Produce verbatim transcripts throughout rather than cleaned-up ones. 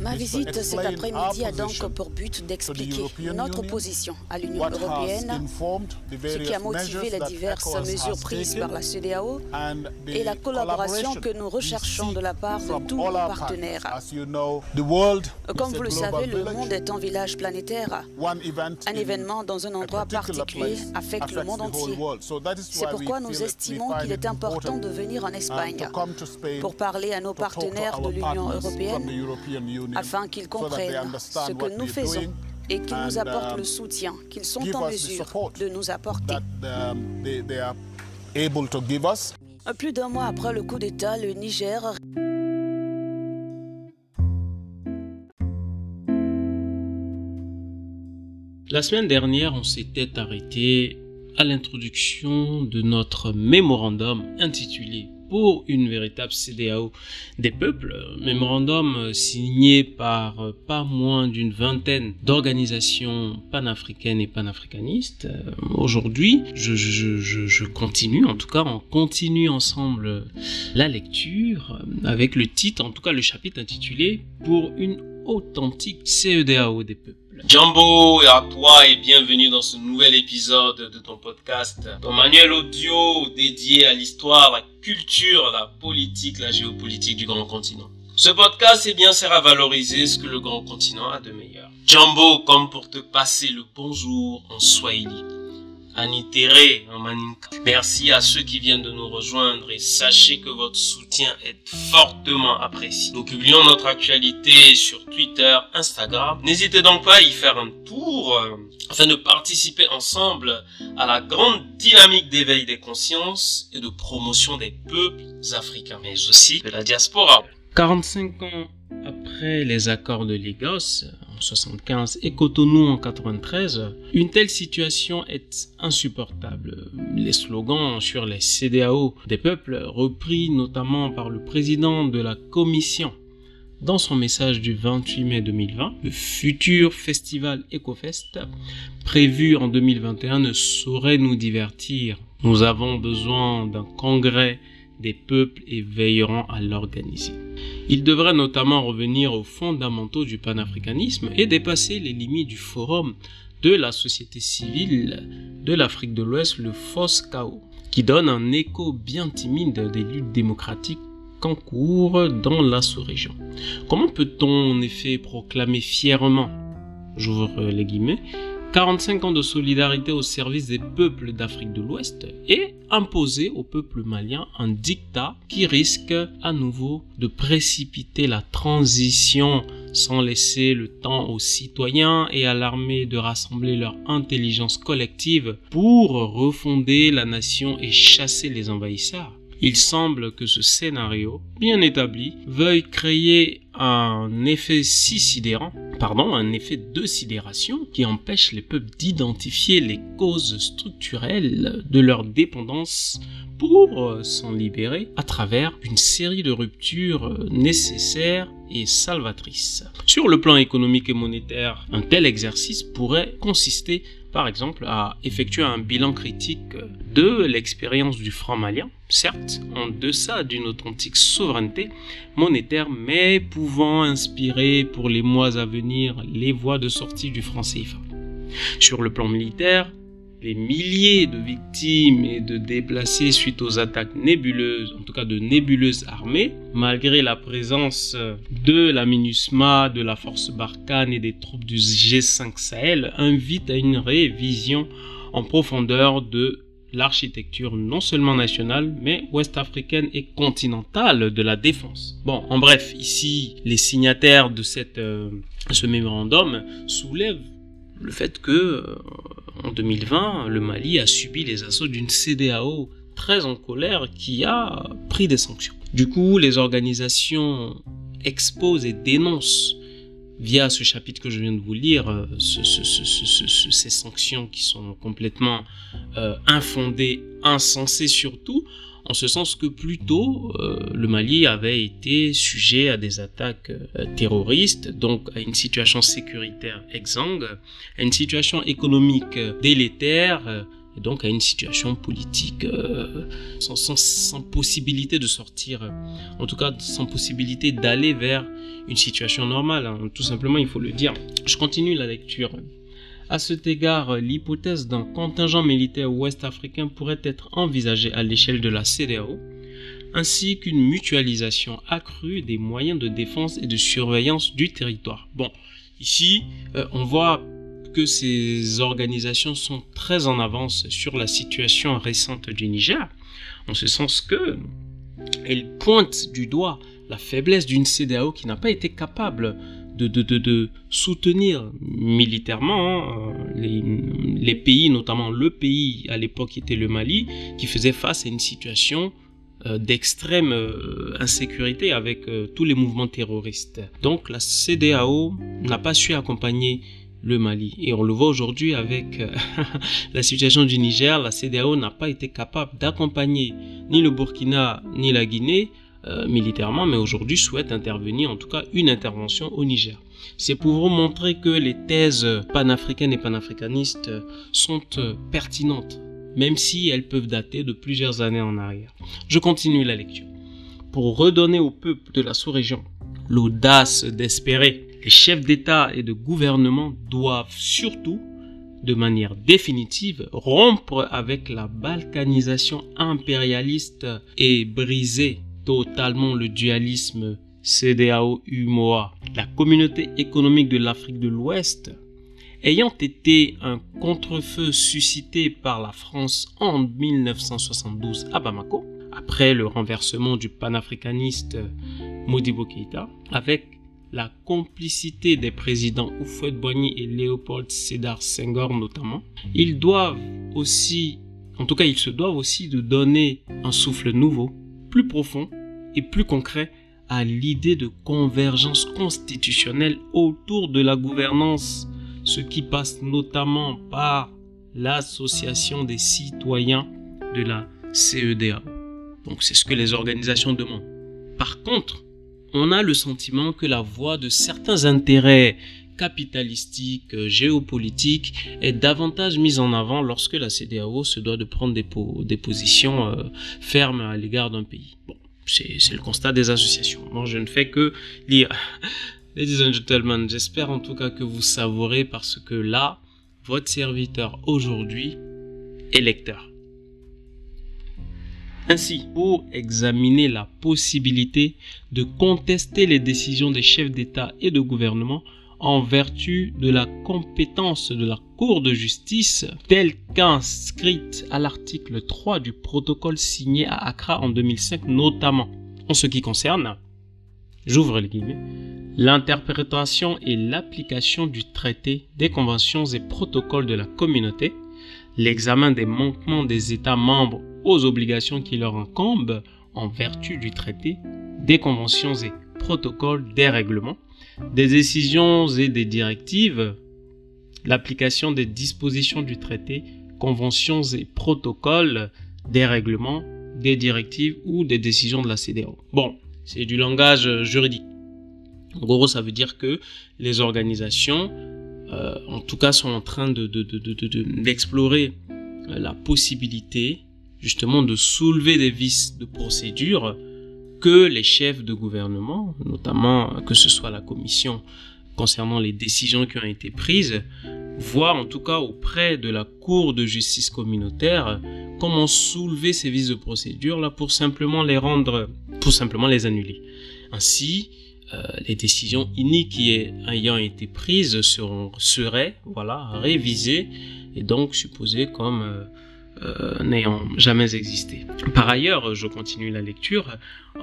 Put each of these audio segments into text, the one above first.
Ma visite cet après-midi a donc pour but d'expliquer notre position à l'Union européenne, ce qui a motivé les diverses mesures prises par la CEDEAO et la collaboration que nous recherchons de la part de tous nos partenaires. Comme vous le savez, le monde est un village planétaire. Un événement dans un endroit particulier affecte le monde entier. C'est pourquoi nous estimons qu'il est important de venir en Espagne pour parler à nos partenaires de l'Union européenne, afin qu'ils comprennent ce que nous faisons et qu'ils nous apportent le soutien qu'ils sont en mesure de nous apporter. Plus d'un mois après le coup d'État, le Niger... La semaine dernière, on s'était arrêté à l'introduction de notre mémorandum intitulé Pour une véritable CEDEAO des peuples, mémorandum signé par pas moins d'une vingtaine d'organisations panafricaines et panafricanistes. Aujourd'hui, je, je, je, je continue, en tout cas, on continue ensemble la lecture avec le titre, en tout cas le chapitre intitulé « Pour une authentique CEDEAO des peuples ». Jumbo, et à toi et bienvenue dans ce nouvel épisode de ton podcast, ton manuel audio dédié à l'histoire, la culture, la politique, la géopolitique du grand continent. Ce podcast, eh bien, sert à valoriser ce que le grand continent a de meilleur. Jumbo, comme pour te passer le bonjour en Swahili, Anitere en Maninka. Merci à ceux qui viennent de nous rejoindre et sachez que votre soutien est fortement apprécié. Nous publions notre actualité sur Twitter, Instagram. N'hésitez donc pas à y faire un tour euh, afin de participer ensemble à la grande dynamique d'éveil des consciences et de promotion des peuples africains, mais aussi de la diaspora. quarante-cinq ans après les accords de Lagos en soixante-quinze et Cotonou en quatre-vingt-treize, une telle situation est insupportable. Les slogans sur les CEDEAO des peuples, repris notamment par le président de la commission dans son message du vingt-huit mai deux mille vingt, le futur festival EcoFest prévu en deux mille vingt et un ne saurait nous divertir. Nous avons besoin d'un congrès des peuples et veilleront à l'organiser. Il devrait notamment revenir aux fondamentaux du panafricanisme et dépasser les limites du forum de la société civile de l'Afrique de l'Ouest, le FOSCAO, qui donne un écho bien timide des luttes démocratiques qu'en cours dans la sous-région. Comment peut-on en effet proclamer fièrement, j'ouvre les guillemets, quarante-cinq ans de solidarité au service des peuples d'Afrique de l'Ouest et imposer au peuple malien un diktat qui risque à nouveau de précipiter la transition sans laisser le temps aux citoyens et à l'armée de rassembler leur intelligence collective pour refonder la nation et chasser les envahisseurs. Il semble que ce scénario, bien établi, veuille créer un effet si sidérant, pardon, un effet de sidération qui empêche les peuples d'identifier les causes structurelles de leur dépendance pour s'en libérer à travers une série de ruptures nécessaires et salvatrices. Sur le plan économique et monétaire, un tel exercice pourrait consister par exemple à effectuer un bilan critique de l'expérience du franc malien, certes en deçà d'une authentique souveraineté monétaire, mais pouvant inspirer pour les mois à venir les voies de sortie du franc C F A. Sur le plan militaire, les milliers de victimes et de déplacés suite aux attaques nébuleuses, en tout cas de nébuleuses armées, malgré la présence de la MINUSMA, de la force Barkhane et des troupes du G cinq Sahel, invite à une révision en profondeur de l'architecture non seulement nationale, mais ouest-africaine et continentale de la défense. Bon, en bref, ici, les signataires de cette, euh, ce mémorandum soulèvent le fait que, euh, en deux mille vingt, le Mali a subi les assauts d'une CEDEAO très en colère qui a pris des sanctions. Du coup, les organisations exposent et dénoncent, via ce chapitre que je viens de vous lire, ce, ce, ce, ce, ce, ces sanctions qui sont complètement euh, infondées, insensées surtout, en ce sens que plus tôt, euh, le Mali avait été sujet à des attaques euh, terroristes, donc à une situation sécuritaire exsangue, à une situation économique délétère, euh, et donc à une situation politique euh, sans, sans, sans possibilité de sortir, en tout cas sans possibilité d'aller vers une situation normale, hein, tout simplement, il faut le dire. Je continue la lecture. À cet égard, l'hypothèse d'un contingent militaire ouest-africain pourrait être envisagée à l'échelle de la CEDEAO, ainsi qu'une mutualisation accrue des moyens de défense et de surveillance du territoire. Bon, ici, euh, on voit que ces organisations sont très en avance sur la situation récente du Niger, en ce sens qu'elles pointent du doigt la faiblesse d'une CEDEAO qui n'a pas été capable De, de, de, de soutenir militairement hein, les, les pays, notamment le pays à l'époque qui était le Mali, qui faisait face à une situation euh, d'extrême euh, insécurité avec euh, tous les mouvements terroristes. Donc la CEDEAO n'a pas su accompagner le Mali. Et on le voit aujourd'hui avec euh, la situation du Niger, la CEDEAO n'a pas été capable d'accompagner ni le Burkina ni la Guinée Euh, militairement, mais aujourd'hui souhaite intervenir, en tout cas une intervention au Niger. C'est pour vous montrer que les thèses panafricaines et panafricanistes sont euh, pertinentes, même si elles peuvent dater de plusieurs années en arrière. Je continue la lecture. Pour redonner au peuple de la sous-région l'audace d'espérer, les chefs d'État et de gouvernement doivent surtout, de manière définitive, rompre avec la balkanisation impérialiste et briser totalement le dualisme CEDEAO-U M O A. La communauté économique de l'Afrique de l'Ouest, ayant été un contre-feu suscité par la France en mille neuf cent soixante-douze à Bamako, après le renversement du panafricaniste Modibo Keïta, avec la complicité des présidents Houphouët-Boigny et Léopold Sédar Senghor notamment, ils doivent aussi, en tout cas ils se doivent aussi de donner un souffle nouveau, plus profond et plus concret à l'idée de convergence constitutionnelle autour de la gouvernance, ce qui passe notamment par l'association des citoyens de la CEDEAO. Donc c'est ce que les organisations demandent. Par contre, on a le sentiment que la voie de certains intérêts capitalistique, géopolitique est davantage mise en avant lorsque la CEDEAO se doit de prendre des, po des positions euh, fermes à l'égard d'un pays. Bon, c'est le constat des associations. Moi, je ne fais que lire. Ladies and gentlemen, j'espère en tout cas que vous savourez parce que là, votre serviteur aujourd'hui est lecteur. Ainsi, pour examiner la possibilité de contester les décisions des chefs d'État et de gouvernement, en vertu de la compétence de la Cour de justice telle qu'inscrite à l'article trois du protocole signé à Accra en deux mille cinq notamment. En ce qui concerne, j'ouvre les guillemets, l'interprétation et l'application du traité des conventions et protocoles de la communauté, l'examen des manquements des États membres aux obligations qui leur incombent en vertu du traité des conventions et protocoles des règlements, des décisions et des directives, l'application des dispositions du traité, conventions et protocoles, des règlements, des directives ou des décisions de la CEDEAO. Bon, c'est du langage juridique. En gros, ça veut dire que les organisations, euh, en tout cas, sont en train de, de, de, de, de, de, d'explorer la possibilité, justement, de soulever des vices de procédure que les chefs de gouvernement, notamment que ce soit la commission concernant les décisions qui ont été prises, voient en tout cas auprès de la Cour de justice communautaire comment soulever ces vices de procédure là pour simplement les rendre, pour simplement les annuler. Ainsi, euh, les décisions iniques qui est, ayant été prises seront, seraient voilà, révisées et donc supposées comme euh, Euh, n'ayant jamais existé. Par ailleurs, je continue la lecture,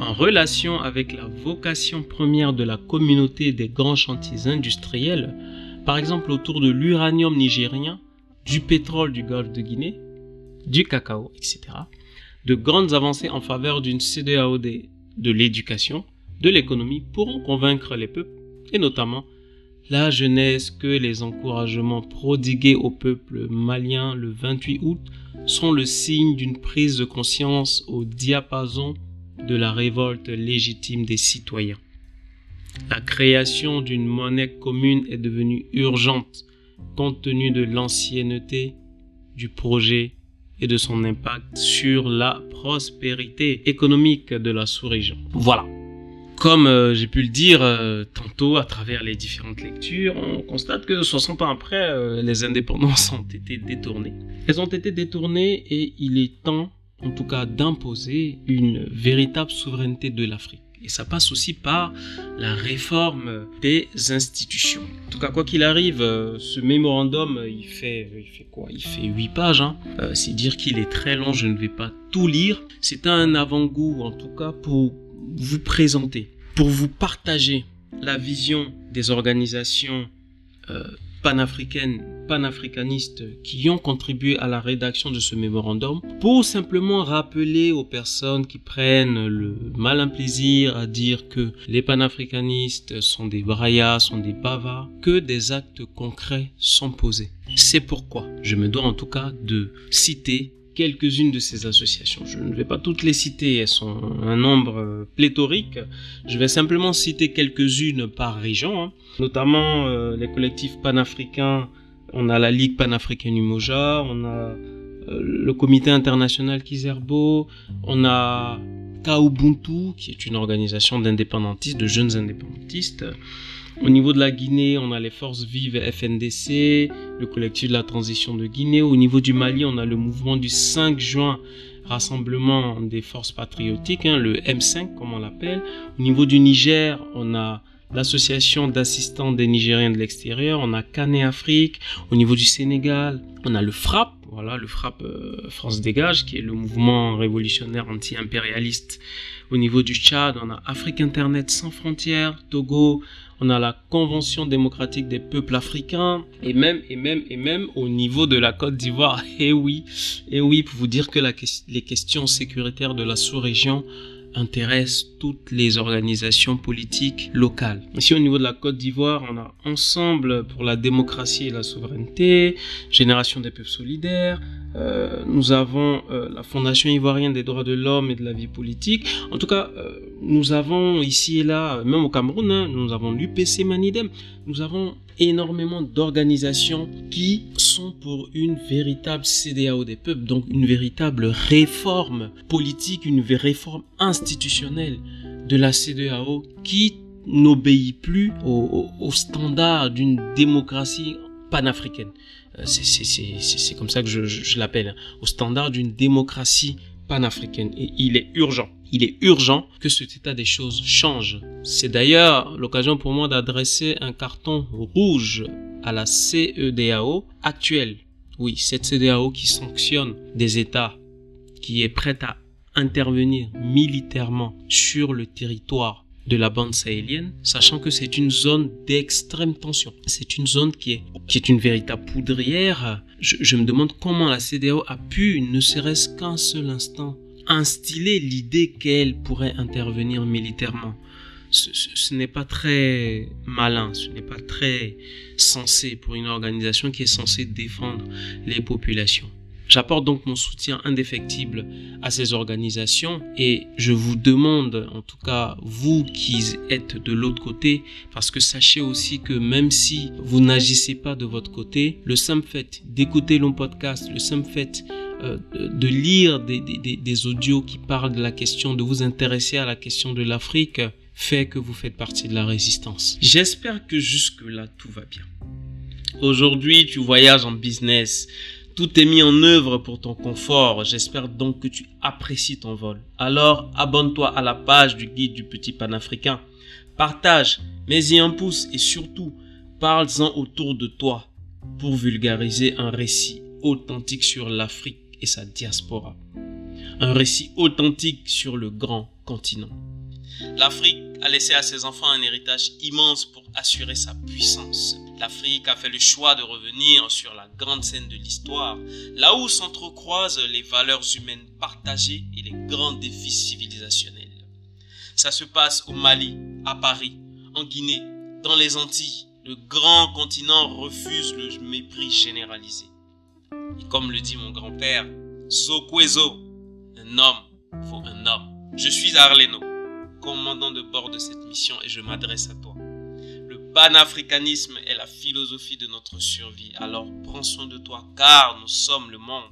en relation avec la vocation première de la communauté des grands chantiers industriels, par exemple autour de l'uranium nigérien, du pétrole du golfe de Guinée, du cacao, et cetera, de grandes avancées en faveur d'une CEDEAO de l'éducation, de l'économie, pourront convaincre les peuples, et notamment la jeunesse, que les encouragements prodigués au peuple malien le vingt-huit août sont le signe d'une prise de conscience au diapason de la révolte légitime des citoyens. La création d'une monnaie commune est devenue urgente compte tenu de l'ancienneté du projet et de son impact sur la prospérité économique de la sous-région. Voilà. Comme euh, j'ai pu le dire euh, tantôt à travers les différentes lectures, on constate que soixante ans après, euh, les indépendances ont été détournées. Elles ont été détournées et il est temps, en tout cas, d'imposer une véritable souveraineté de l'Afrique. Et ça passe aussi par la réforme des institutions. En tout cas, quoi qu'il arrive, ce mémorandum, il fait, il fait quoi? Il fait huit pages. Hein. Euh, c'est dire qu'il est très long, je ne vais pas tout lire. C'est un avant-goût, en tout cas, pour vous présenter, pour vous partager la vision des organisations euh, panafricaines, panafricanistes qui ont contribué à la rédaction de ce mémorandum, pour simplement rappeler aux personnes qui prennent le malin plaisir à dire que les panafricanistes sont des braillards, sont des bavards, que des actes concrets sont posés. C'est pourquoi je me dois en tout cas de citer quelques-unes de ces associations. Je ne vais pas toutes les citer, elles sont un nombre pléthorique. Je vais simplement citer quelques-unes par région, hein. Notamment euh, les collectifs panafricains. On a la Ligue panafricaine U M O A, on a euh, le Comité international Kizerbo, on a Kao Ubuntu, qui est une organisation d'indépendantistes, de jeunes indépendantistes. Au niveau de la Guinée, on a les Forces Vives F N D C, le collectif de la transition de Guinée. Au niveau du Mali, on a le mouvement du cinq juin, rassemblement des forces patriotiques, hein, le M cinq comme on l'appelle. Au niveau du Niger, on a l'association d'assistants des Nigériens de l'extérieur, on a Cané Afrique. Au niveau du Sénégal, on a le FRAP, voilà, le FRAP euh, France Dégage, qui est le mouvement révolutionnaire anti-impérialiste. Au niveau du Tchad, on a Afrique Internet sans frontières, Togo. On a la Convention démocratique des peuples africains, et même, et même, et même au niveau de la Côte d'Ivoire. Et oui, et oui, pour vous dire que la, les questions sécuritaires de la sous-région intéressent toutes les organisations politiques locales. Ici, au niveau de la Côte d'Ivoire, on a Ensemble pour la démocratie et la souveraineté, Génération des peuples solidaires. Euh, nous avons euh, la Fondation ivoirienne des droits de l'homme et de la vie politique. En tout cas, euh, nous avons ici et là, même au Cameroun, hein, nous avons l'U P C Manidem. Nous avons énormément d'organisations qui sont pour une véritable CEDEAO des peuples, donc une véritable réforme politique, une réforme institutionnelle de la CEDEAO qui n'obéit plus aux au, au standards d'une démocratie panafricaine. C'est comme ça que je, je, je l'appelle, hein, au standard d'une démocratie panafricaine. Et il est urgent, il est urgent que cet état des choses change. C'est d'ailleurs l'occasion pour moi d'adresser un carton rouge à la CEDEAO actuelle. Oui, cette CEDEAO qui sanctionne des états, qui est prête à intervenir militairement sur le territoire de la bande sahélienne, sachant que c'est une zone d'extrême tension. C'est une zone qui est, qui est une véritable poudrière. Je, je me demande comment la CEDEAO a pu, ne serait-ce qu'un seul instant, instiller l'idée qu'elle pourrait intervenir militairement. Ce, ce, ce n'est pas très malin, ce n'est pas très sensé pour une organisation qui est censée défendre les populations. J'apporte donc mon soutien indéfectible à ces organisations et je vous demande, en tout cas vous qui êtes de l'autre côté, parce que sachez aussi que même si vous n'agissez pas de votre côté, le simple fait d'écouter le podcast, le simple fait euh, de lire des, des, des audios qui parlent de la question, de vous intéresser à la question de l'Afrique, fait que vous faites partie de la résistance. J'espère que jusque-là tout va bien. Aujourd'hui, tu voyages en business. Tout est mis en œuvre pour ton confort. J'espère donc que tu apprécies ton vol. Alors, abonne-toi à la page du guide du petit panafricain. Partage, mets-y un pouce et surtout, parle-en autour de toi pour vulgariser un récit authentique sur l'Afrique et sa diaspora. Un récit authentique sur le grand continent. L'Afrique a laissé à ses enfants un héritage immense pour assurer sa puissance. L'Afrique a fait le choix de revenir sur la grande scène de l'histoire, là où s'entrecroisent les valeurs humaines partagées et les grands défis civilisationnels. Ça se passe au Mali, à Paris, en Guinée, dans les Antilles. Le grand continent refuse le mépris généralisé. Et comme le dit mon grand-père, Zokwezo, un homme faut un homme. Je suis Arléno, commandant de bord de cette mission et je m'adresse à toi. Panafricanisme est la philosophie de notre survie, alors prends soin de toi car nous sommes le monde.